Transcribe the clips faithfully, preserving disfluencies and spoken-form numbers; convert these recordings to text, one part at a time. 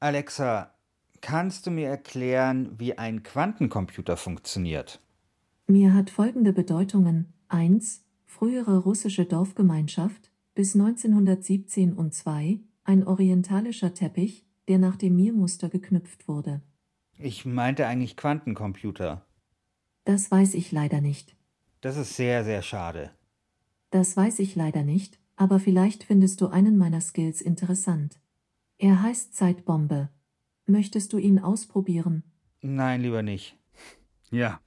Alexa, kannst du mir erklären, wie ein Quantencomputer funktioniert? Mir hat folgende Bedeutungen. erstens. Frühere russische Dorfgemeinschaft bis neunzehnhundertsiebzehn und zweitens. Ein orientalischer Teppich, der nach dem Mir-Muster geknüpft wurde. Ich meinte eigentlich Quantencomputer. Das weiß ich leider nicht. Das ist sehr, sehr schade. Das weiß ich leider nicht, aber vielleicht findest du einen meiner Skills interessant. Er heißt Zeitbombe. Möchtest du ihn ausprobieren? Nein, lieber nicht. Ja.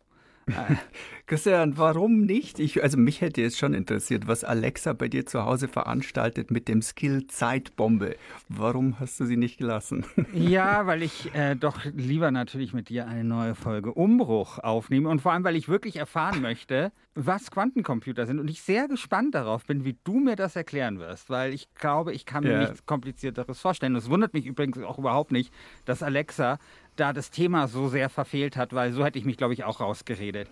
Christian, warum nicht? Ich, also mich hätte jetzt schon interessiert, was Alexa bei dir zu Hause veranstaltet mit dem Skill Zeitbombe. Warum hast du sie nicht gelassen? Ja, weil ich äh, doch lieber natürlich mit dir eine neue Folge Umbruch aufnehme und vor allem, weil ich wirklich erfahren möchte, was Quantencomputer sind und ich sehr gespannt darauf bin, wie du mir das erklären wirst, weil ich glaube, ich kann mir ja. nichts Komplizierteres vorstellen. Und es wundert mich übrigens auch überhaupt nicht, dass Alexa da das Thema so sehr verfehlt hat, weil so hätte ich mich, glaube ich, auch rausgeredet.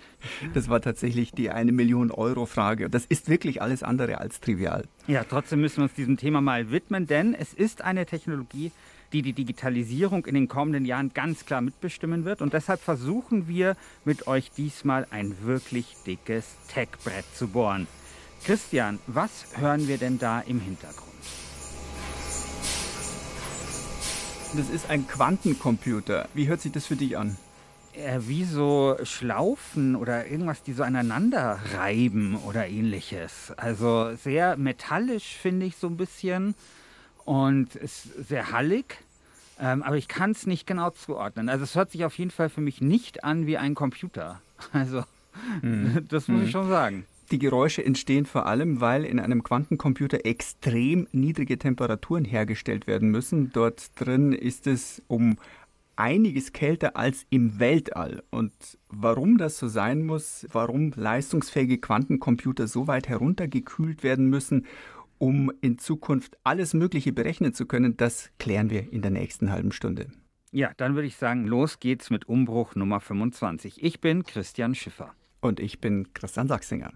Das war tatsächlich die eine Million Euro Frage. Das ist wirklich alles andere als trivial. Ja, trotzdem müssen wir uns diesem Thema mal widmen, denn es ist eine Technologie, die die Digitalisierung in den kommenden Jahren ganz klar mitbestimmen wird. Und deshalb versuchen wir mit euch diesmal ein wirklich dickes Tech-Brett zu bohren. Christian, was hören wir denn da im Hintergrund? Das ist ein Quantencomputer. Wie hört sich das für dich an? Äh, wie so Schlaufen oder irgendwas, die so aneinander reiben oder ähnliches. Also sehr metallisch, finde ich, so ein bisschen. Und ist sehr hallig. Ähm, aber ich kann es nicht genau zuordnen. Also es hört sich auf jeden Fall für mich nicht an wie ein Computer. Also mhm. das muss mhm. ich schon sagen. Die Geräusche entstehen vor allem, weil in einem Quantencomputer extrem niedrige Temperaturen hergestellt werden müssen. Dort drin ist es um einiges kälter als im Weltall. Und warum das so sein muss, warum leistungsfähige Quantencomputer so weit heruntergekühlt werden müssen, um in Zukunft alles Mögliche berechnen zu können, das klären wir in der nächsten halben Stunde. Ja, dann würde ich sagen, los geht's mit Umbruch Nummer fünfundzwanzig. Ich bin Christian Schiffer. Und ich bin Christian Sachsinger.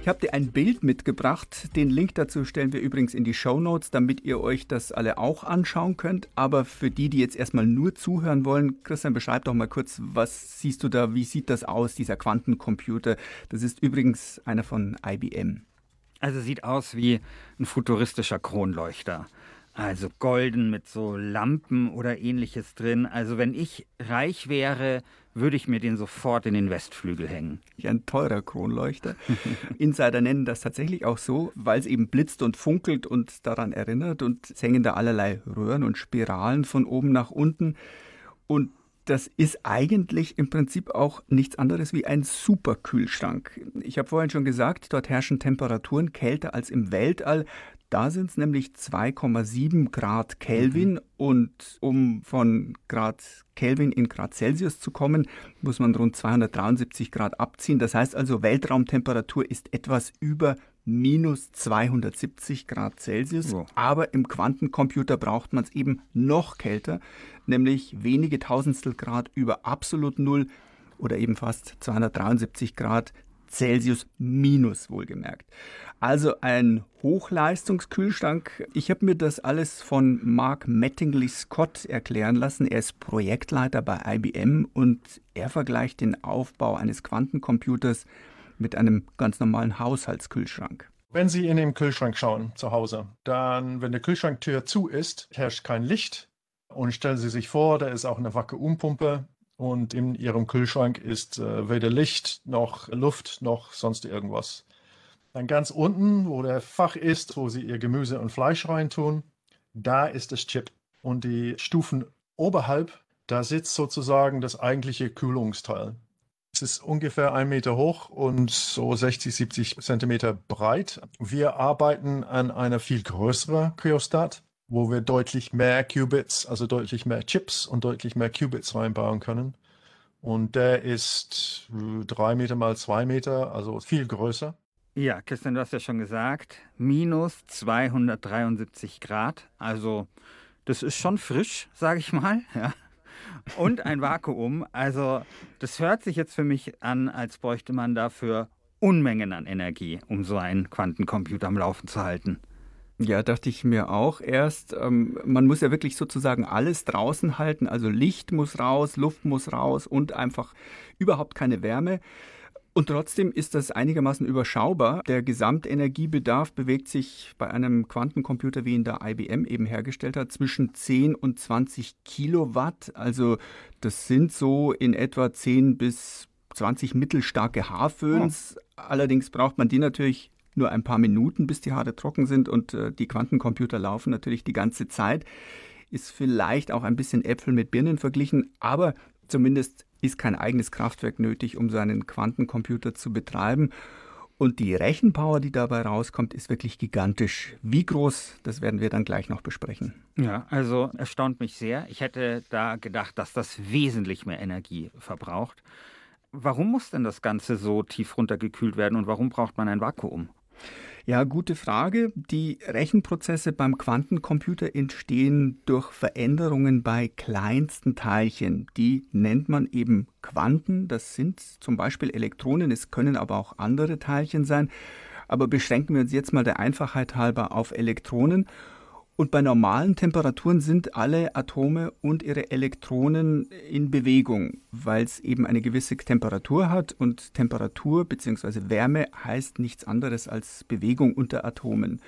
Ich habe dir ein Bild mitgebracht. Den Link dazu stellen wir übrigens in die Shownotes, damit ihr euch das alle auch anschauen könnt. Aber für die, die jetzt erstmal nur zuhören wollen, Christian, beschreib doch mal kurz, was siehst du da, wie sieht das aus, dieser Quantencomputer? Das ist übrigens einer von I B M. Also sieht aus wie ein futuristischer Kronleuchter. Also golden mit so Lampen oder ähnliches drin. Also wenn ich reich wäre, würde ich mir den sofort in den Westflügel hängen. Ein teurer Kronleuchter. Insider nennen das tatsächlich auch so, weil es eben blitzt und funkelt und daran erinnert. Und es hängen da allerlei Röhren und Spiralen von oben nach unten. Und das ist eigentlich im Prinzip auch nichts anderes wie ein Superkühlschrank. Ich habe vorhin schon gesagt, dort herrschen Temperaturen kälter als im Weltall. Da sind es nämlich zwei Komma sieben Grad Kelvin mhm. und um von Grad Kelvin in Grad Celsius zu kommen, muss man rund zweihundertdreiundsiebzig Grad abziehen. Das heißt also, Weltraumtemperatur ist etwas über minus zweihundertsiebzig Grad Celsius. Oh. Aber im Quantencomputer braucht man es eben noch kälter, nämlich wenige Tausendstel Grad über absolut Null oder eben fast zweihundertdreiundsiebzig Grad Celsius minus wohlgemerkt. Also ein Hochleistungskühlschrank. Ich habe mir das alles von Mark Mattingly-Scott erklären lassen. Er ist Projektleiter bei I B M und er vergleicht den Aufbau eines Quantencomputers mit einem ganz normalen Haushaltskühlschrank. Wenn Sie in den Kühlschrank schauen zu Hause, dann, wenn die Kühlschranktür zu ist, herrscht kein Licht. Und stellen Sie sich vor, da ist auch eine Vakuumpumpe. Und in Ihrem Kühlschrank ist äh, weder Licht noch Luft noch sonst irgendwas. Dann ganz unten, wo der Fach ist, wo Sie Ihr Gemüse und Fleisch reintun, da ist das Chip. Und die Stufen oberhalb, da sitzt sozusagen das eigentliche Kühlungsteil. Es ist ungefähr ein Meter hoch und so sechzig, siebzig Zentimeter breit. Wir arbeiten an einer viel größeren Kryostat, wo wir deutlich mehr Qubits, also deutlich mehr Chips und deutlich mehr Qubits reinbauen können. Und der ist drei Meter mal zwei Meter, also viel größer. Ja, Christian, du hast ja schon gesagt, minus zweihundertdreiundsiebzig Grad, also Das ist schon frisch, sage ich mal. Ja. Und ein Vakuum. Also das hört sich jetzt für mich an, als bräuchte man dafür Unmengen an Energie, um so einen Quantencomputer am Laufen zu halten. Ja, dachte ich mir auch erst. Ähm, man muss ja wirklich sozusagen alles draußen halten. Also Licht muss raus, Luft muss raus und einfach überhaupt keine Wärme. Und trotzdem ist das einigermaßen überschaubar. Der Gesamtenergiebedarf bewegt sich bei einem Quantencomputer, wie ihn der I B M eben hergestellt hat, zwischen zehn und zwanzig Kilowatt. Also das sind so in etwa zehn bis zwanzig mittelstarke Haarföhns. Ja. Allerdings braucht man die natürlich nur ein paar Minuten, bis die Haare trocken sind, und äh, die Quantencomputer laufen natürlich die ganze Zeit. Ist vielleicht auch ein bisschen Äpfel mit Birnen verglichen, aber zumindest ist kein eigenes Kraftwerk nötig, um seinen Quantencomputer zu betreiben. Und die Rechenpower, die dabei rauskommt, ist wirklich gigantisch. Wie groß, das werden wir dann gleich noch besprechen. Ja, also erstaunt mich sehr. Ich hätte da gedacht, dass das wesentlich mehr Energie verbraucht. Warum muss denn das Ganze so tief runtergekühlt werden und warum braucht man ein Vakuum? Ja, gute Frage. Die Rechenprozesse beim Quantencomputer entstehen durch Veränderungen bei kleinsten Teilchen. Die nennt man eben Quanten. Das sind zum Beispiel Elektronen, es können aber auch andere Teilchen sein. Aber beschränken wir uns jetzt mal der Einfachheit halber auf Elektronen. Und bei normalen Temperaturen sind alle Atome und ihre Elektronen in Bewegung, weil es eben eine gewisse Temperatur hat. Und Temperatur bzw. Wärme heißt nichts anderes als Bewegung unter Atomen. Mhm.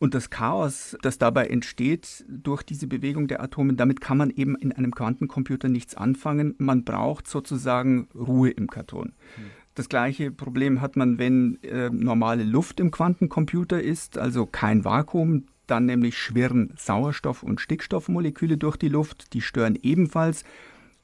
Und das Chaos, das dabei entsteht durch diese Bewegung der Atome, damit kann man eben in einem Quantencomputer nichts anfangen. Man braucht sozusagen Ruhe im Karton. Mhm. Das gleiche Problem hat man, wenn äh, normale Luft im Quantencomputer ist, also kein Vakuum. Dann nämlich schwirren Sauerstoff- und Stickstoffmoleküle durch die Luft, die stören ebenfalls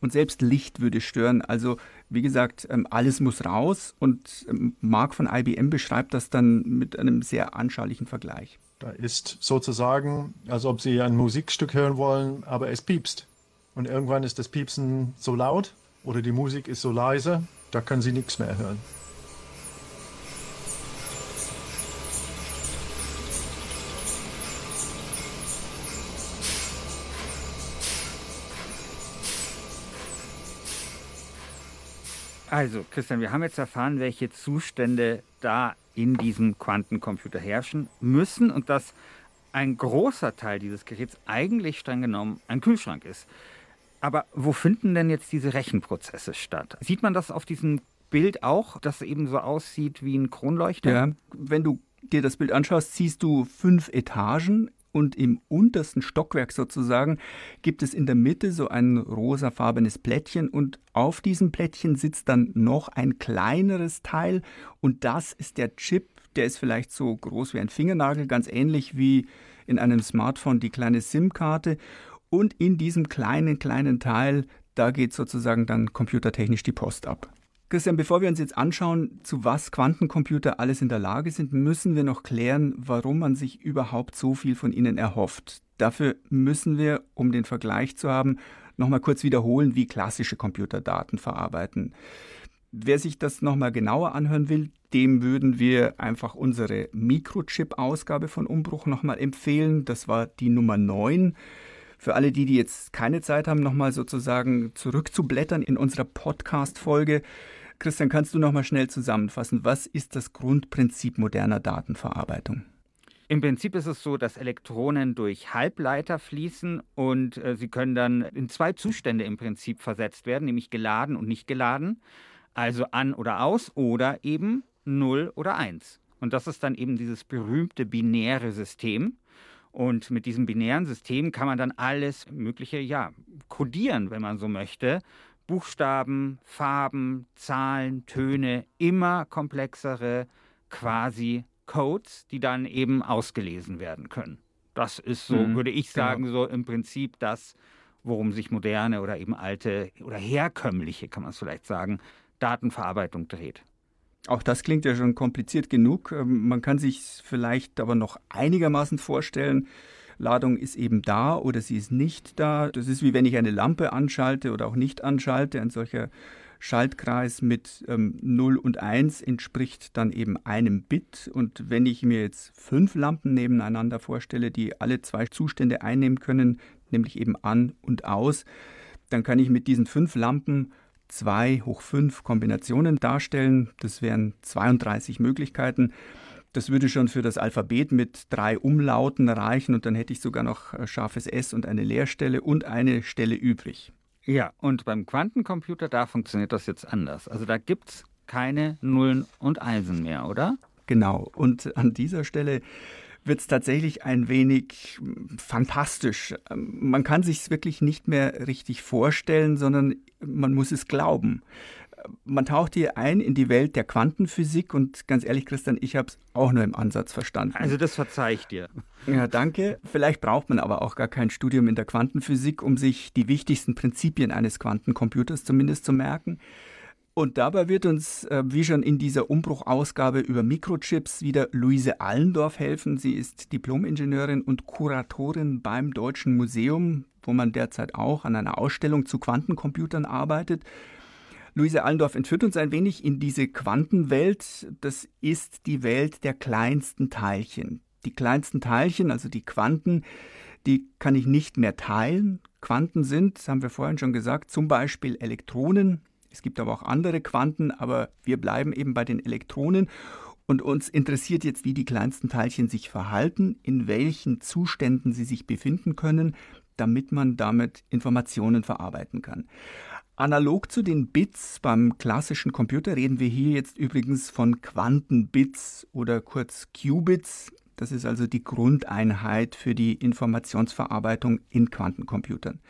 und selbst Licht würde stören. Also wie gesagt, alles muss raus und Mark von I B M beschreibt das dann mit einem sehr anschaulichen Vergleich. Da ist sozusagen, als ob Sie ein Musikstück hören wollen, aber es piepst. Und irgendwann ist das Piepsen so laut oder die Musik ist so leise, da können Sie nichts mehr hören. Also, Christian, wir haben jetzt erfahren, welche Zustände da in diesem Quantencomputer herrschen müssen und dass ein großer Teil dieses Geräts eigentlich streng genommen ein Kühlschrank ist. Aber wo finden denn jetzt diese Rechenprozesse statt? Sieht man das auf diesem Bild auch, das eben so aussieht wie ein Kronleuchter? Ja, wenn du dir das Bild anschaust, siehst du fünf Etagen. Und im untersten Stockwerk sozusagen gibt es in der Mitte so ein rosafarbenes Plättchen und auf diesem Plättchen sitzt dann noch ein kleineres Teil und das ist der Chip, der ist vielleicht so groß wie ein Fingernagel, ganz ähnlich wie in einem Smartphone die kleine SIM-Karte und in diesem kleinen, kleinen Teil, da geht sozusagen dann computertechnisch die Post ab. Christian, bevor wir uns jetzt anschauen, zu was Quantencomputer alles in der Lage sind, müssen wir noch klären, warum man sich überhaupt so viel von ihnen erhofft. Dafür müssen wir, um den Vergleich zu haben, nochmal kurz wiederholen, wie klassische Computerdaten verarbeiten. Wer sich das nochmal genauer anhören will, dem würden wir einfach unsere Mikrochip-Ausgabe von Umbruch nochmal empfehlen. Das war die Nummer neun. Für alle die, die jetzt keine Zeit haben, nochmal sozusagen zurückzublättern in unserer Podcast-Folge. Christian, kannst du nochmal schnell zusammenfassen, was ist das Grundprinzip moderner Datenverarbeitung? Im Prinzip ist es so, dass Elektronen durch Halbleiter fließen und äh, sie können dann in zwei Zustände im Prinzip versetzt werden, nämlich geladen und nicht geladen, also an oder aus oder eben null oder eins. Und das ist dann eben dieses berühmte binäre System. Und mit diesem binären System kann man dann alles Mögliche, ja, kodieren, wenn man so möchte. Buchstaben, Farben, Zahlen, Töne, immer komplexere quasi Codes, die dann eben ausgelesen werden können. Das ist so, mhm, würde ich sagen, genau. So im Prinzip das, worum sich moderne oder eben alte oder herkömmliche, kann man es vielleicht sagen, Datenverarbeitung dreht. Auch das klingt ja schon kompliziert genug. Man kann sich es vielleicht aber noch einigermaßen vorstellen. Ladung ist eben da oder sie ist nicht da. Das ist wie wenn ich eine Lampe anschalte oder auch nicht anschalte. Ein solcher Schaltkreis mit ähm, null und eins entspricht dann eben einem Bit. Und wenn ich mir jetzt fünf Lampen nebeneinander vorstelle, die alle zwei Zustände einnehmen können, nämlich eben an und aus, dann kann ich mit diesen fünf Lampen zwei hoch fünf Kombinationen darstellen. Das wären zweiunddreißig Möglichkeiten. Das würde schon für das Alphabet mit drei Umlauten reichen und dann hätte ich sogar noch scharfes S und eine Leerstelle und eine Stelle übrig. Ja, und beim Quantencomputer, da funktioniert das jetzt anders. Also da gibt es keine Nullen und Einsen mehr, oder? Genau, und an dieser Stelle wird es tatsächlich ein wenig fantastisch. Man kann sich es wirklich nicht mehr richtig vorstellen, sondern man muss es glauben. Man taucht hier ein in die Welt der Quantenphysik und ganz ehrlich, Christian, ich habe es auch nur im Ansatz verstanden. Also das verzeih ich dir. Ja, danke. Vielleicht braucht man aber auch gar kein Studium in der Quantenphysik, um sich die wichtigsten Prinzipien eines Quantencomputers zumindest zu merken. Und dabei wird uns, äh, wie schon in dieser Umbruchausgabe über Mikrochips, wieder Luise Allendorf helfen. Sie ist Diplom-Ingenieurin und Kuratorin beim Deutschen Museum, wo man derzeit auch an einer Ausstellung zu Quantencomputern arbeitet. Luise Allendorf entführt uns ein wenig in diese Quantenwelt. Das ist die Welt der kleinsten Teilchen. Die kleinsten Teilchen, also die Quanten, die kann ich nicht mehr teilen. Quanten sind, das haben wir vorhin schon gesagt, zum Beispiel Elektronen. Es gibt aber auch andere Quanten, aber wir bleiben eben bei den Elektronen. Und uns interessiert jetzt, wie die kleinsten Teilchen sich verhalten, in welchen Zuständen sie sich befinden können, damit man damit Informationen verarbeiten kann. Analog zu den Bits beim klassischen Computer reden wir hier jetzt übrigens von Quantenbits oder kurz Qubits. Das ist also die Grundeinheit für die Informationsverarbeitung in Quantencomputern.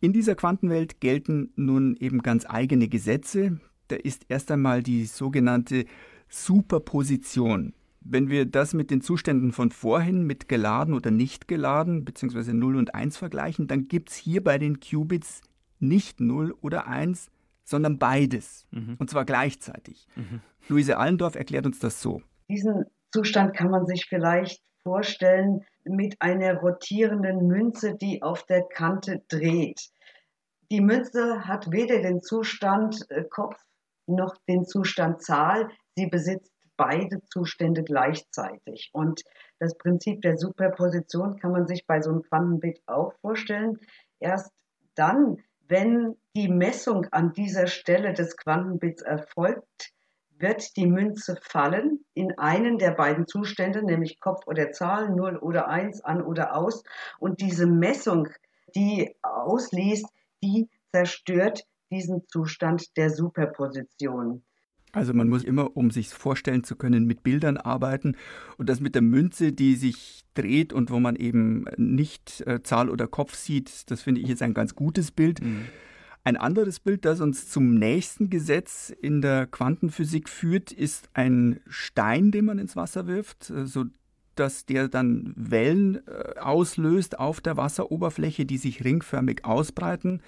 In dieser Quantenwelt gelten nun eben ganz eigene Gesetze. Da ist erst einmal die sogenannte Superposition. Wenn wir das mit den Zuständen von vorhin mit geladen oder nicht geladen bzw. null und eins vergleichen, dann gibt es hier bei den Qubits nicht null oder eins, sondern beides. Mhm. Und zwar gleichzeitig. Mhm. Luise Allendorf erklärt uns das so. Diesen Zustand kann man sich vielleicht vorstellen mit einer rotierenden Münze, die auf der Kante dreht. Die Münze hat weder den Zustand Kopf noch den Zustand Zahl. Sie besitzt beide Zustände gleichzeitig. Und das Prinzip der Superposition kann man sich bei so einem Quantenbit auch vorstellen. Erst dann, wenn die Messung an dieser Stelle des Quantenbits erfolgt, wird die Münze fallen in einen der beiden Zustände, nämlich Kopf oder Zahl, null oder eins, an oder aus. Und diese Messung, die ausliest, die zerstört diesen Zustand der Superposition. Also man muss immer, um sich vorstellen zu können, mit Bildern arbeiten. Und das mit der Münze, die sich dreht und wo man eben nicht äh, Zahl oder Kopf sieht, das finde ich jetzt ein ganz gutes Bild. Mhm. Ein anderes Bild, das uns zum nächsten Gesetz in der Quantenphysik führt, ist ein Stein, den man ins Wasser wirft, sodass der dann Wellen auslöst auf der Wasseroberfläche, die sich ringförmig ausbreiten.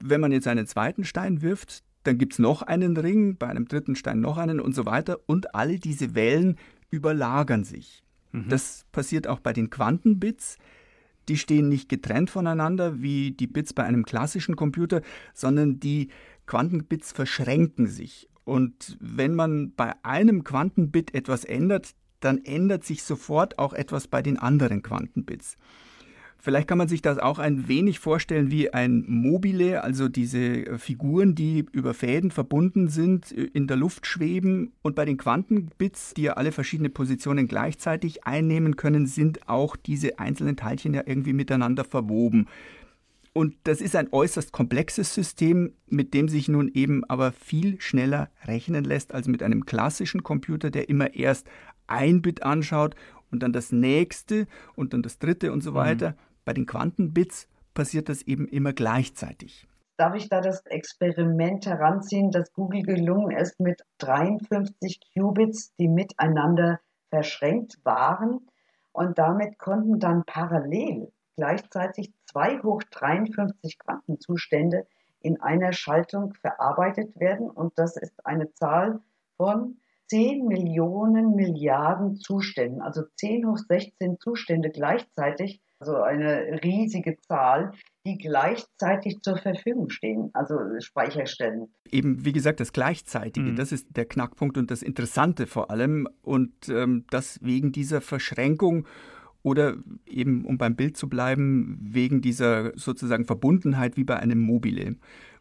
Wenn man jetzt einen zweiten Stein wirft, dann gibt es noch einen Ring, bei einem dritten Stein noch einen und so weiter. Und alle diese Wellen überlagern sich. Mhm. Das passiert auch bei den Quantenbits. Die stehen nicht getrennt voneinander wie die Bits bei einem klassischen Computer, sondern die Quantenbits verschränken sich. Und wenn man bei einem Quantenbit etwas ändert, dann ändert sich sofort auch etwas bei den anderen Quantenbits. Vielleicht kann man sich das auch ein wenig vorstellen wie ein Mobile, also diese Figuren, die über Fäden verbunden sind, in der Luft schweben. Und bei den Quantenbits, die ja alle verschiedene Positionen gleichzeitig einnehmen können, sind auch diese einzelnen Teilchen ja irgendwie miteinander verwoben. Und das ist ein äußerst komplexes System, mit dem sich nun eben aber viel schneller rechnen lässt als mit einem klassischen Computer, der immer erst ein Bit anschaut und dann das nächste und dann das dritte und so weiter. Mhm. Bei den Quantenbits passiert das eben immer gleichzeitig. Darf ich da das Experiment heranziehen, dass Google gelungen ist, mit dreiundfünfzig Qubits, die miteinander verschränkt waren, und damit konnten dann parallel gleichzeitig zwei hoch dreiundfünfzig Quantenzustände in einer Schaltung verarbeitet werden, und das ist eine Zahl von zehn Millionen Milliarden Zuständen, also zehn hoch sechzehn Zustände gleichzeitig. Also eine riesige Zahl, die gleichzeitig zur Verfügung stehen, also Speicherstellen. Eben, wie gesagt, das Gleichzeitige, mhm. das ist der Knackpunkt und das Interessante vor allem. Und ähm, das wegen dieser Verschränkung. oder eben, um beim Bild zu bleiben, wegen dieser sozusagen Verbundenheit wie bei einem Mobile.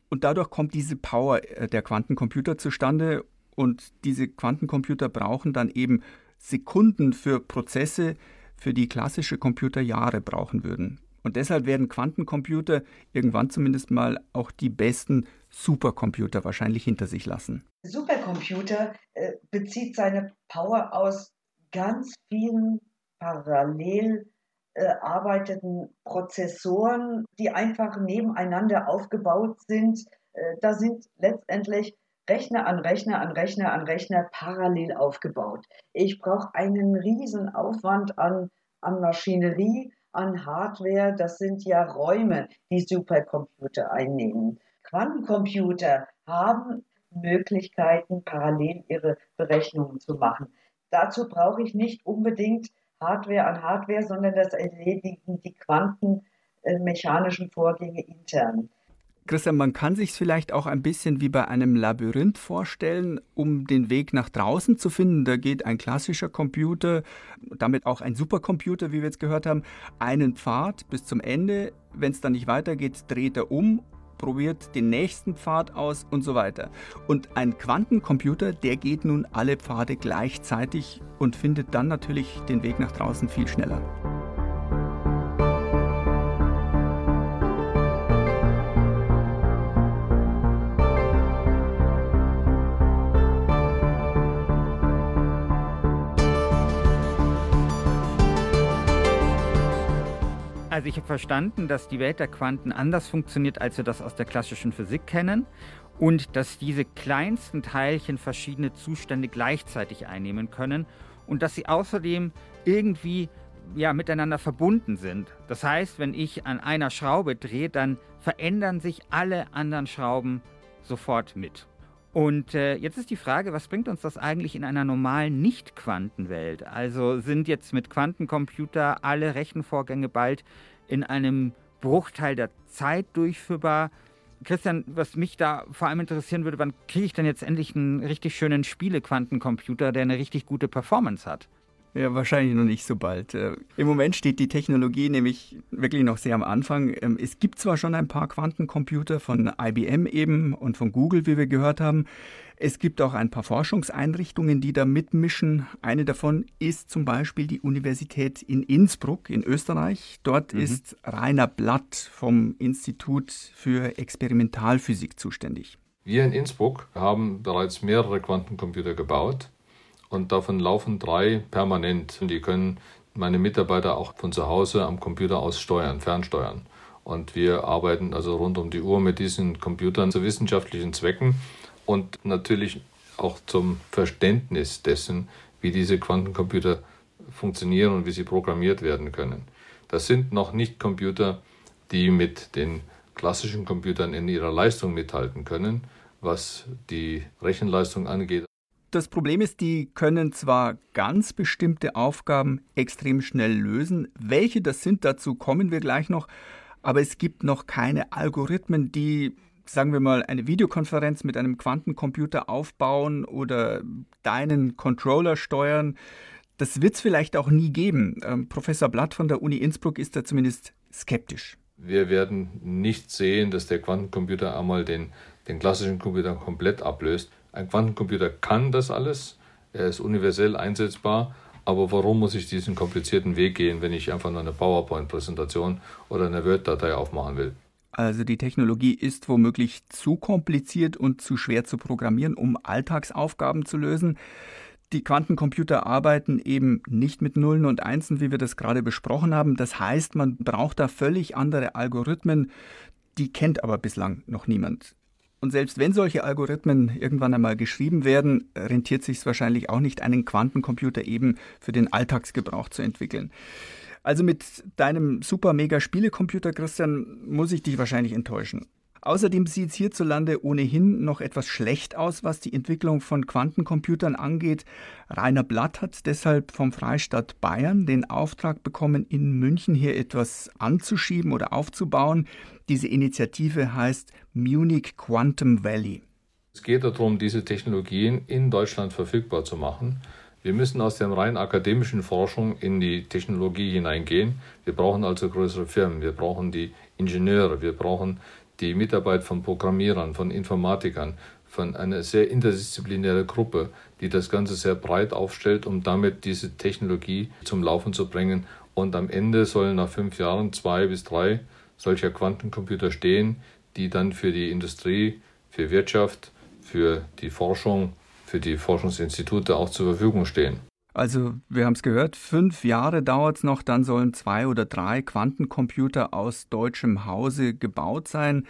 Und dadurch kommt diese Power der Quantencomputer zustande und diese Quantencomputer brauchen dann eben Sekunden für Prozesse, für die klassische Computer Jahre brauchen würden. Und deshalb werden Quantencomputer irgendwann zumindest mal auch die besten Supercomputer wahrscheinlich hinter sich lassen. Supercomputer äh, bezieht seine Power aus ganz vielen parallel äh, arbeiteten Prozessoren, die einfach nebeneinander aufgebaut sind. Äh, da sind letztendlich Rechner an Rechner an Rechner an Rechner parallel aufgebaut. Ich brauche einen riesen Aufwand an, an Maschinerie, an Hardware, das sind ja Räume, die Supercomputer einnehmen. Quantencomputer haben Möglichkeiten, parallel ihre Berechnungen zu machen. Dazu brauche ich nicht unbedingt Hardware an Hardware, sondern das erledigen die quantenmechanischen Vorgänge intern. Christian, man kann sich es vielleicht auch ein bisschen wie bei einem Labyrinth vorstellen, um den Weg nach draußen zu finden. Da geht ein klassischer Computer, damit auch ein Supercomputer, wie wir jetzt gehört haben, einen Pfad bis zum Ende. Wenn es dann nicht weitergeht, dreht er um, probiert den nächsten Pfad aus und so weiter. Und ein Quantencomputer, der geht nun alle Pfade gleichzeitig und findet dann natürlich den Weg nach draußen viel schneller. Also ich habe verstanden, dass die Welt der Quanten anders funktioniert, als wir das aus der klassischen Physik kennen und dass diese kleinsten Teilchen verschiedene Zustände gleichzeitig einnehmen können und dass sie außerdem irgendwie ja, miteinander verbunden sind. Das heißt, wenn ich an einer Schraube drehe, dann verändern sich alle anderen Schrauben sofort mit. Und äh, jetzt ist die Frage, was bringt uns das eigentlich in einer normalen Nicht-Quantenwelt? Also sind jetzt mit Quantencomputer alle Rechenvorgänge bald in einem Bruchteil der Zeit durchführbar? Christian, was mich da vor allem interessieren würde, wann kriege ich denn jetzt endlich einen richtig schönen Spiele-Quantencomputer, der eine richtig gute Performance hat? Ja, wahrscheinlich noch nicht so bald. Äh, Im Moment steht die Technologie nämlich wirklich noch sehr am Anfang. Ähm, es gibt zwar schon ein paar Quantencomputer von I B M eben und von Google, wie wir gehört haben. Es gibt auch ein paar Forschungseinrichtungen, die da mitmischen. Eine davon ist zum Beispiel die Universität in Innsbruck in Österreich. Dort mhm. ist Rainer Blatt vom Institut für Experimentalphysik zuständig. Wir in Innsbruck haben bereits mehrere Quantencomputer gebaut. Und davon laufen drei permanent. Die können meine Mitarbeiter auch von zu Hause am Computer aus steuern, fernsteuern. Und wir arbeiten also rund um die Uhr mit diesen Computern zu wissenschaftlichen Zwecken und natürlich auch zum Verständnis dessen, wie diese Quantencomputer funktionieren und wie sie programmiert werden können. Das sind noch nicht Computer, die mit den klassischen Computern in ihrer Leistung mithalten können, was die Rechenleistung angeht. Das Problem ist, die können zwar ganz bestimmte Aufgaben extrem schnell lösen. Welche das sind, dazu kommen wir gleich noch. Aber es gibt noch keine Algorithmen, die, sagen wir mal, eine Videokonferenz mit einem Quantencomputer aufbauen oder deinen Controller steuern. Das wird es vielleicht auch nie geben. Ähm, Professor Blatt von der Uni Innsbruck ist da zumindest skeptisch. Wir werden nicht sehen, dass der Quantencomputer einmal den, den klassischen Computer komplett ablöst. Ein Quantencomputer kann das alles, er ist universell einsetzbar, aber warum muss ich diesen komplizierten Weg gehen, wenn ich einfach nur eine PowerPoint-Präsentation oder eine Word-Datei aufmachen will? Also die Technologie ist womöglich zu kompliziert und zu schwer zu programmieren, um Alltagsaufgaben zu lösen. Die Quantencomputer arbeiten eben nicht mit Nullen und Einsen, wie wir das gerade besprochen haben. Das heißt, man braucht da völlig andere Algorithmen, die kennt aber bislang noch niemand. Und selbst wenn solche Algorithmen irgendwann einmal geschrieben werden, rentiert sich es wahrscheinlich auch nicht, einen Quantencomputer eben für den Alltagsgebrauch zu entwickeln. Also mit deinem super-mega-Spielecomputer, Christian, muss ich dich wahrscheinlich enttäuschen. Außerdem sieht es hierzulande ohnehin noch etwas schlecht aus, was die Entwicklung von Quantencomputern angeht. Rainer Blatt hat deshalb vom Freistaat Bayern den Auftrag bekommen, in München hier etwas anzuschieben oder aufzubauen. Diese Initiative heißt Munich Quantum Valley. Es geht darum, diese Technologien in Deutschland verfügbar zu machen. Wir müssen aus der rein akademischen Forschung in die Technologie hineingehen. Wir brauchen also größere Firmen, wir brauchen die Ingenieure, wir brauchen die Mitarbeit von Programmierern, von Informatikern, von einer sehr interdisziplinären Gruppe, die das Ganze sehr breit aufstellt, um damit diese Technologie zum Laufen zu bringen. Und am Ende sollen nach fünf Jahren zwei bis drei solcher Quantencomputer stehen, die dann für die Industrie, für Wirtschaft, für die Forschung, für die Forschungsinstitute auch zur Verfügung stehen. Also, wir haben es gehört, fünf Jahre dauert es noch, dann sollen zwei oder drei Quantencomputer aus deutschem Hause gebaut sein.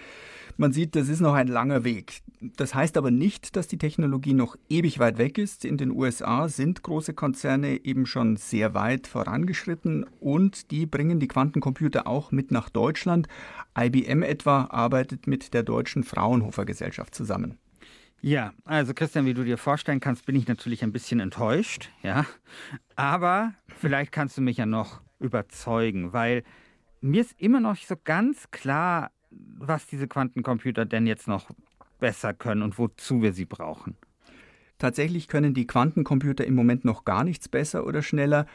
Man sieht, das ist noch ein langer Weg. Das heißt aber nicht, dass die Technologie noch ewig weit weg ist. In den U S A sind große Konzerne eben schon sehr weit vorangeschritten und die bringen die Quantencomputer auch mit nach Deutschland. I B M etwa arbeitet mit der deutschen Fraunhofer-Gesellschaft zusammen. Ja, also Christian, wie du dir vorstellen kannst, bin ich natürlich ein bisschen enttäuscht, ja. Aber vielleicht kannst du mich ja noch überzeugen, weil mir ist immer noch nicht so ganz klar, was diese Quantencomputer denn jetzt noch besser können und wozu wir sie brauchen. Tatsächlich können die Quantencomputer im Moment noch gar nichts besser oder schneller.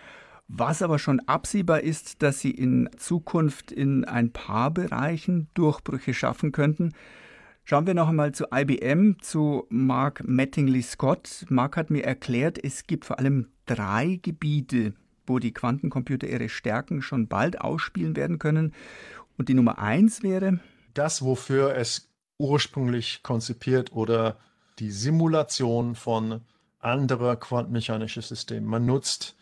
Was aber schon absehbar ist, dass sie in Zukunft in ein paar Bereichen Durchbrüche schaffen könnten. Schauen wir noch einmal zu I B M, zu Mark Mattingly-Scott. Mark hat mir erklärt, es gibt vor allem drei Gebiete, wo die Quantencomputer ihre Stärken schon bald ausspielen werden können. Und die Nummer eins wäre? Das, wofür es ursprünglich konzipiert oder die Simulation von anderen quantenmechanischen Systemen. Man nutzt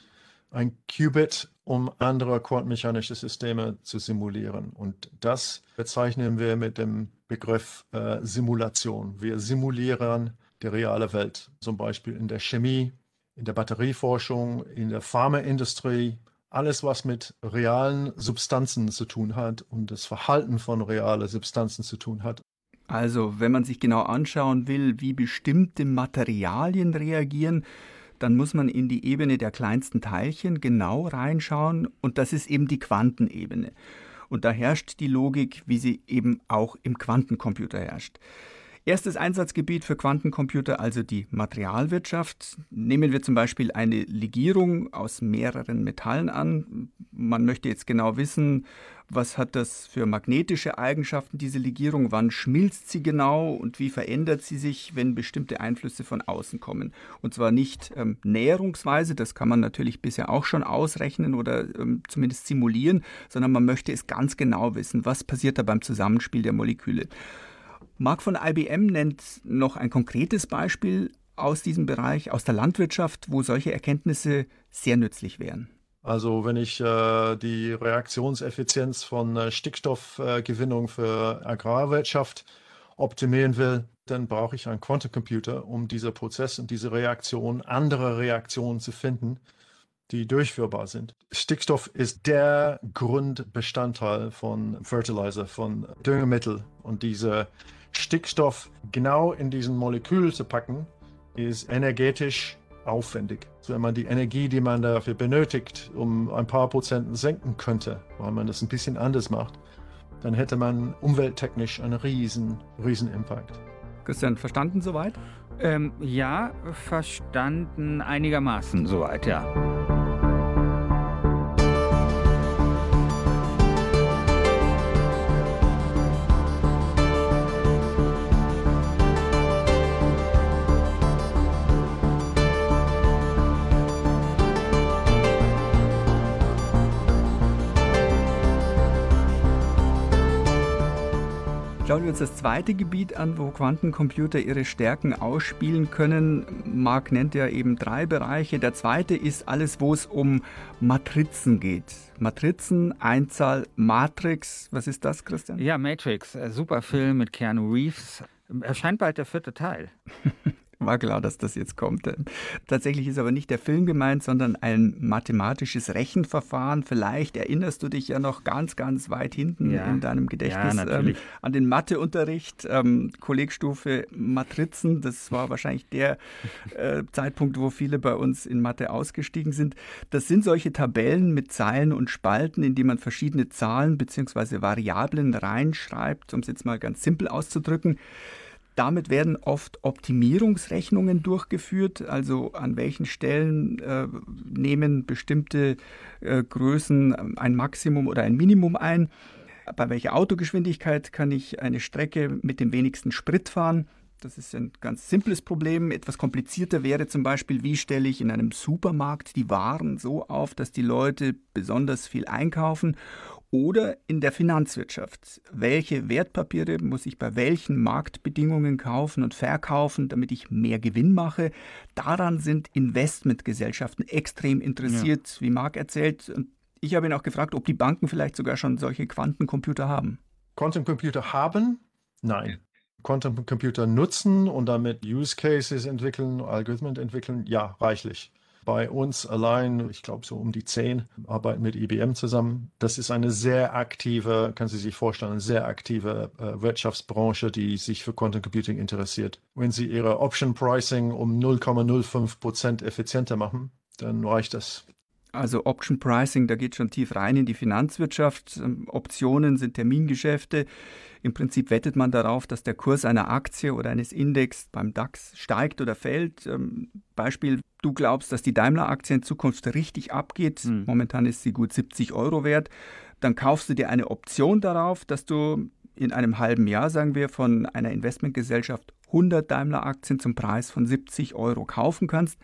ein Qubit, um andere quantenmechanische Systeme zu simulieren. Und das bezeichnen wir mit dem Begriff äh, Simulation. Wir simulieren die reale Welt, zum Beispiel in der Chemie, in der Batterieforschung, in der Pharmaindustrie. Alles, was mit realen Substanzen zu tun hat und das Verhalten von realen Substanzen zu tun hat. Also, wenn man sich genau anschauen will, wie bestimmte Materialien reagieren, dann muss man in die Ebene der kleinsten Teilchen genau reinschauen und das ist eben die Quantenebene. Und da herrscht die Logik, wie sie eben auch im Quantencomputer herrscht. Erstes Einsatzgebiet für Quantencomputer, also die Materialwirtschaft. Nehmen wir zum Beispiel eine Legierung aus mehreren Metallen an. Man möchte jetzt genau wissen, was hat das für magnetische Eigenschaften, diese Legierung, wann schmilzt sie genau und wie verändert sie sich, wenn bestimmte Einflüsse von außen kommen. Und zwar nicht ähm, näherungsweise, das kann man natürlich bisher auch schon ausrechnen oder ähm, zumindest simulieren, sondern man möchte es ganz genau wissen, was passiert da beim Zusammenspiel der Moleküle. Mark von I B M nennt noch ein konkretes Beispiel aus diesem Bereich, aus der Landwirtschaft, wo solche Erkenntnisse sehr nützlich wären. Also wenn ich äh, die Reaktionseffizienz von äh, Stickstoffgewinnung äh, für Agrarwirtschaft optimieren will, dann brauche ich einen Quantencomputer, um diese Prozesse und diese Reaktion, andere Reaktionen zu finden, die durchführbar sind. Stickstoff ist der Grundbestandteil von Fertilizer, von Düngemittel. Und diese Stickstoff genau in diesen Molekül zu packen, ist energetisch aufwendig. Wenn man die Energie, die man dafür benötigt, um ein paar Prozent senken könnte, weil man das ein bisschen anders macht, dann hätte man umwelttechnisch einen riesen, riesen Impact. Christian, verstanden soweit? Ähm, ja, verstanden einigermaßen soweit, ja. Schauen wir uns das zweite Gebiet an, wo Quantencomputer ihre Stärken ausspielen können. Mark nennt ja eben drei Bereiche. Der zweite ist alles, wo es um Matrizen geht. Matrizen, Einzahl, Matrix. Was ist das, Christian? Ja, Matrix. Super Film mit Keanu Reeves. Erscheint bald der vierte Teil. War klar, dass das jetzt kommt. Tatsächlich ist aber nicht der Film gemeint, sondern ein mathematisches Rechenverfahren. Vielleicht erinnerst du dich ja noch ganz, ganz weit hinten ja. in deinem Gedächtnis ja, ähm, an den Matheunterricht, ähm, Kollegstufe Matrizen. Das war wahrscheinlich der äh, Zeitpunkt, wo viele bei uns in Mathe ausgestiegen sind. Das sind solche Tabellen mit Zeilen und Spalten, in die man verschiedene Zahlen bzw. Variablen reinschreibt, um es jetzt mal ganz simpel auszudrücken. Damit werden oft Optimierungsrechnungen durchgeführt, also an welchen Stellen äh, nehmen bestimmte äh, Größen ein Maximum oder ein Minimum ein, bei welcher Autogeschwindigkeit kann ich eine Strecke mit dem wenigsten Sprit fahren. Das ist ein ganz simples Problem. Etwas komplizierter wäre zum Beispiel, wie stelle ich in einem Supermarkt die Waren so auf, dass die Leute besonders viel einkaufen? Oder in der Finanzwirtschaft. Welche Wertpapiere muss ich bei welchen Marktbedingungen kaufen und verkaufen, damit ich mehr Gewinn mache? Daran sind Investmentgesellschaften extrem interessiert, ja. Wie Mark erzählt. Und ich habe ihn auch gefragt, ob die Banken vielleicht sogar schon solche Quantencomputer haben. Quantencomputer haben? Nein. Quantum Computer nutzen und damit Use Cases entwickeln, Algorithmen entwickeln, ja, reichlich. Bei uns allein, ich glaube so um die zehn, arbeiten mit I B M zusammen. Das ist eine sehr aktive, kann Sie sich vorstellen, eine sehr aktive äh, Wirtschaftsbranche, die sich für Quantum Computing interessiert. Wenn Sie Ihre Option Pricing um null Komma null fünf Prozent effizienter machen, dann reicht das. Also Option Pricing, da geht schon tief rein in die Finanzwirtschaft. Optionen sind Termingeschäfte. Im Prinzip wettet man darauf, dass der Kurs einer Aktie oder eines Index beim DAX steigt oder fällt. Beispiel, du glaubst, dass die Daimler-Aktie in Zukunft richtig abgeht. Mhm. Momentan ist sie gut siebzig Euro wert. Dann kaufst du dir eine Option darauf, dass du in einem halben Jahr, sagen wir, von einer Investmentgesellschaft hundert Daimler-Aktien zum Preis von siebzig Euro kaufen kannst.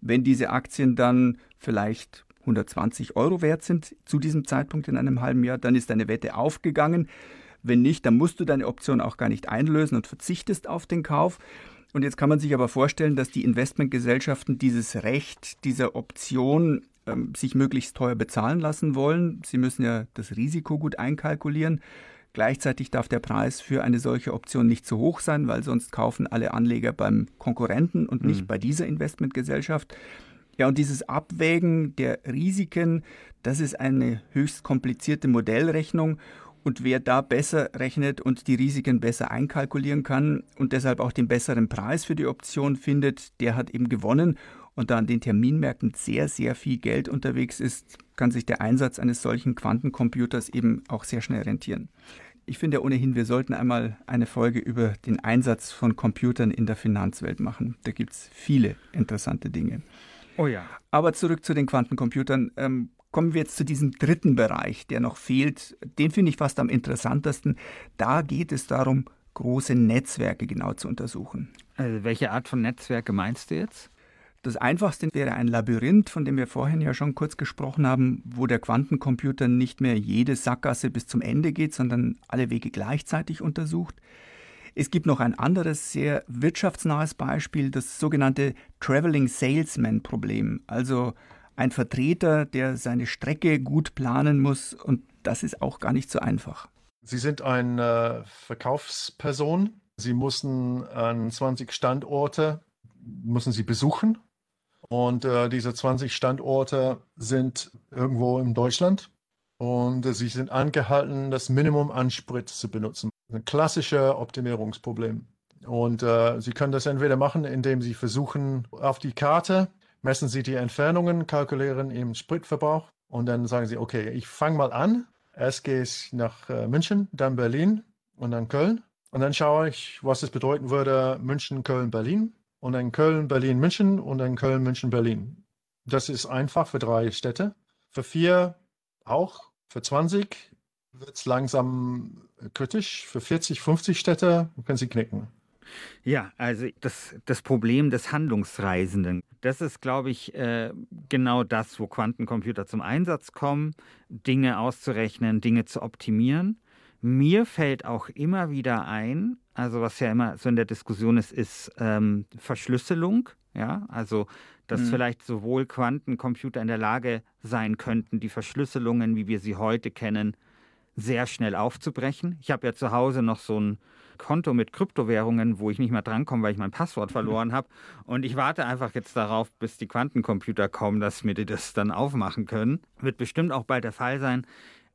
Wenn diese Aktien dann vielleicht hundertzwanzig Euro wert sind zu diesem Zeitpunkt in einem halben Jahr, dann ist deine Wette aufgegangen. Wenn nicht, dann musst du deine Option auch gar nicht einlösen und verzichtest auf den Kauf. Und jetzt kann man sich aber vorstellen, dass die Investmentgesellschaften dieses Recht, dieser Option ähm, sich möglichst teuer bezahlen lassen wollen. Sie müssen ja das Risiko gut einkalkulieren. Gleichzeitig darf der Preis für eine solche Option nicht zu hoch sein, weil sonst kaufen alle Anleger beim Konkurrenten und nicht mhm. bei dieser Investmentgesellschaft. Ja, und dieses Abwägen der Risiken, das ist eine höchst komplizierte Modellrechnung. Und wer da besser rechnet und die Risiken besser einkalkulieren kann und deshalb auch den besseren Preis für die Option findet, der hat eben gewonnen. Und da an den Terminmärkten sehr, sehr viel Geld unterwegs ist, kann sich der Einsatz eines solchen Quantencomputers eben auch sehr schnell rentieren. Ich finde ja ohnehin, wir sollten einmal eine Folge über den Einsatz von Computern in der Finanzwelt machen. Da gibt es viele interessante Dinge. Oh ja. Aber zurück zu den Quantencomputern. Ähm, kommen wir jetzt zu diesem dritten Bereich, der noch fehlt. Den finde ich fast am interessantesten. Da geht es darum, große Netzwerke genau zu untersuchen. Also welche Art von Netzwerke meinst du jetzt? Das Einfachste wäre ein Labyrinth, von dem wir vorhin ja schon kurz gesprochen haben, wo der Quantencomputer nicht mehr jede Sackgasse bis zum Ende geht, sondern alle Wege gleichzeitig untersucht. Es gibt noch ein anderes, sehr wirtschaftsnahes Beispiel, das sogenannte Traveling Salesman Problem. Also ein Vertreter, der seine Strecke gut planen muss, und das ist auch gar nicht so einfach. Sie sind eine Verkaufsperson. Sie müssen an zwanzig Standorte müssen Sie besuchen. Und äh, diese zwanzig Standorte sind irgendwo in Deutschland. Und äh, Sie sind angehalten, das Minimum an Sprit zu benutzen. Ein klassisches Optimierungsproblem. Und äh, Sie können das entweder machen, indem Sie versuchen, auf die Karte, messen Sie die Entfernungen, kalkulieren Ihren Spritverbrauch und dann sagen Sie, okay, ich fange mal an. Erst gehe ich nach äh, München, dann Berlin und dann Köln. Und dann schaue ich, was es bedeuten würde, München, Köln, Berlin. Und dann Köln, Berlin, München und dann Köln, München, Berlin. Das ist einfach für drei Städte. Für vier auch, für zwanzig wird es langsam kritisch. Für vierzig, fünfzig Städte können Sie knicken. Ja, also das, das Problem des Handlungsreisenden, das ist, glaube ich, äh, genau das, wo Quantencomputer zum Einsatz kommen, Dinge auszurechnen, Dinge zu optimieren. Mir fällt auch immer wieder ein, also was ja immer so in der Diskussion ist, ist ähm, Verschlüsselung. Ja, also dass mhm. vielleicht sowohl Quantencomputer in der Lage sein könnten, die Verschlüsselungen, wie wir sie heute kennen, sehr schnell aufzubrechen. Ich habe ja zu Hause noch so ein Konto mit Kryptowährungen, wo ich nicht mehr drankomme, weil ich mein Passwort verloren habe. Und ich warte einfach jetzt darauf, bis die Quantencomputer kommen, dass mir die das dann aufmachen können. Wird bestimmt auch bald der Fall sein.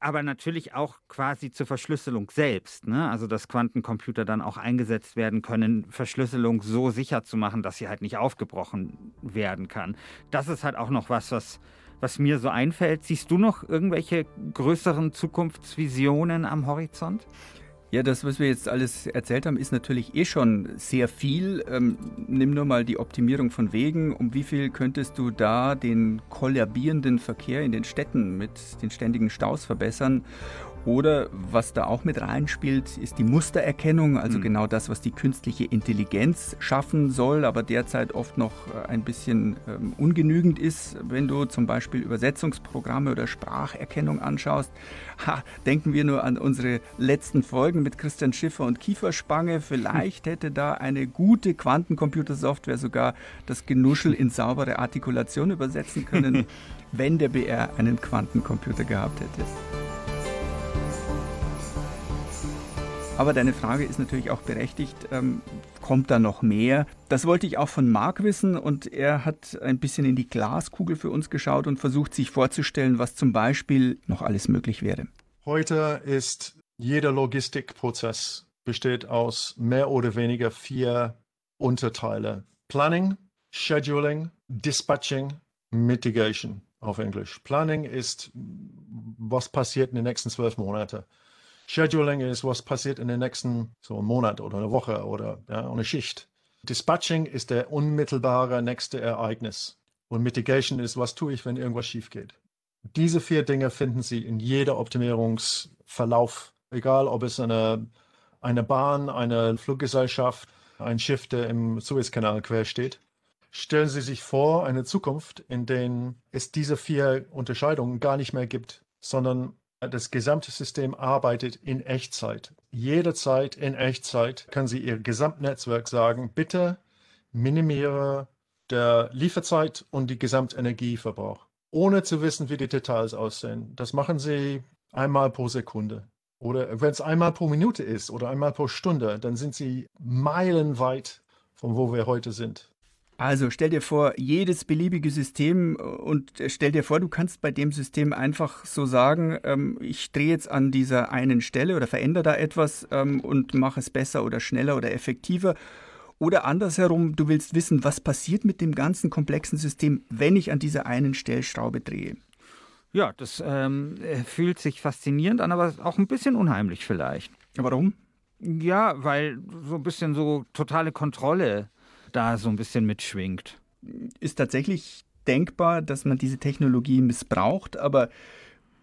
Aber natürlich auch quasi zur Verschlüsselung selbst, ne? Also dass Quantencomputer dann auch eingesetzt werden können, Verschlüsselung so sicher zu machen, dass sie halt nicht aufgebrochen werden kann. Das ist halt auch noch was, was Was mir so einfällt. Siehst du noch irgendwelche größeren Zukunftsvisionen am Horizont? Ja, das, was wir jetzt alles erzählt haben, ist natürlich eh schon sehr viel. Ähm, nimm nur mal die Optimierung von Wegen. Um wie viel könntest du da den kollabierenden Verkehr in den Städten mit den ständigen Staus verbessern? Oder was da auch mit reinspielt, ist die Mustererkennung, also mhm. genau das, was die künstliche Intelligenz schaffen soll, aber derzeit oft noch ein bisschen ähm, ungenügend ist. Wenn du zum Beispiel Übersetzungsprogramme oder Spracherkennung anschaust, ha, denken wir nur an unsere letzten Folgen mit Christian Schiffer und Kieferspange. Vielleicht hätte da eine gute Quantencomputersoftware sogar das Genuschel in saubere Artikulation übersetzen können, wenn der B R einen Quantencomputer gehabt hätte. Aber deine Frage ist natürlich auch berechtigt, ähm, kommt da noch mehr? Das wollte ich auch von Mark wissen und er hat ein bisschen in die Glaskugel für uns geschaut und versucht sich vorzustellen, was zum Beispiel noch alles möglich wäre. Heute ist jeder Logistikprozess besteht aus mehr oder weniger vier Unterteile. Planning, Scheduling, Dispatching, Mitigation auf Englisch. Planning ist, was passiert in den nächsten zwölf Monaten. Scheduling ist, was passiert in den nächsten so einem Monat oder einer Woche oder ja, eine Schicht. Dispatching ist der unmittelbare nächste Ereignis. Und Mitigation ist, was tue ich, wenn irgendwas schief geht. Diese vier Dinge finden Sie in jeder Optimierungsverlauf. Egal, ob es eine, eine Bahn, eine Fluggesellschaft, ein Schiff, der im Suezkanal quer steht. Stellen Sie sich vor, eine Zukunft, in der es diese vier Unterscheidungen gar nicht mehr gibt, sondern das gesamte System arbeitet in Echtzeit. Jederzeit in Echtzeit kann sie ihr Gesamtnetzwerk sagen, bitte minimiere der Lieferzeit und die Gesamtenergieverbrauch, ohne zu wissen, wie die Details aussehen. Das machen sie einmal pro Sekunde. Oder wenn es einmal pro Minute ist oder einmal pro Stunde, dann sind sie meilenweit von wo wir heute sind. Also stell dir vor, jedes beliebige System und stell dir vor, du kannst bei dem System einfach so sagen, ähm, ich drehe jetzt an dieser einen Stelle oder verändere da etwas ähm, und mache es besser oder schneller oder effektiver. Oder andersherum, du willst wissen, was passiert mit dem ganzen komplexen System, wenn ich an dieser einen Stellschraube drehe. Ja, das ähm, fühlt sich faszinierend an, aber auch ein bisschen unheimlich vielleicht. Warum? Ja, weil so ein bisschen so totale Kontrolle da so ein bisschen mitschwingt. Ist tatsächlich denkbar, dass man diese Technologie missbraucht, aber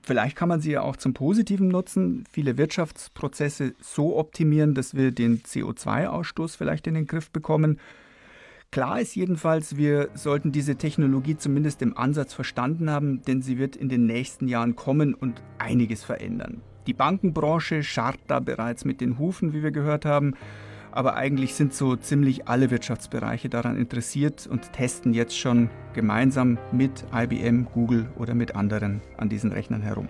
vielleicht kann man sie ja auch zum Positiven nutzen, viele Wirtschaftsprozesse so optimieren, dass wir den C O zwei Ausstoß vielleicht in den Griff bekommen. Klar ist jedenfalls, wir sollten diese Technologie zumindest im Ansatz verstanden haben, denn sie wird in den nächsten Jahren kommen und einiges verändern. Die Bankenbranche scharrt da bereits mit den Hufen, wie wir gehört haben. Aber eigentlich sind so ziemlich alle Wirtschaftsbereiche daran interessiert und testen jetzt schon gemeinsam mit I B M, Google oder mit anderen an diesen Rechnern herum.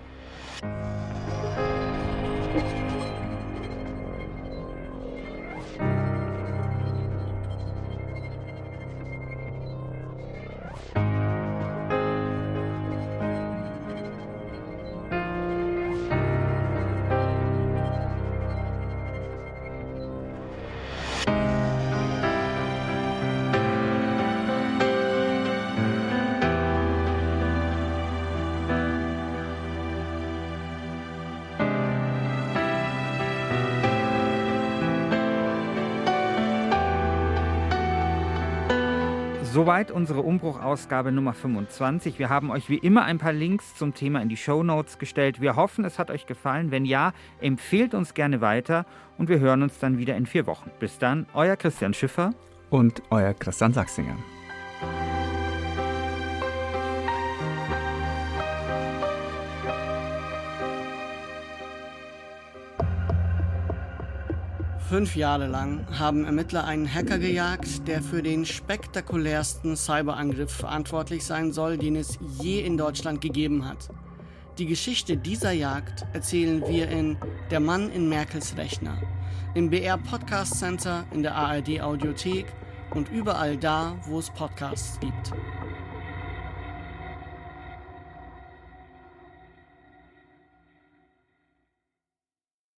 Soweit unsere Umbruchausgabe Nummer fünfundzwanzig. Wir haben euch wie immer ein paar Links zum Thema in die Shownotes gestellt. Wir hoffen, es hat euch gefallen. Wenn ja, empfehlt uns gerne weiter und wir hören uns dann wieder in vier Wochen. Bis dann, euer Christian Schiffer und euer Christian Sachsinger. Fünf Jahre lang haben Ermittler einen Hacker gejagt, der für den spektakulärsten Cyberangriff verantwortlich sein soll, den es je in Deutschland gegeben hat. Die Geschichte dieser Jagd erzählen wir in Der Mann in Merkels Rechner, im B R Podcast Center, in der A R D Audiothek und überall da, wo es Podcasts gibt.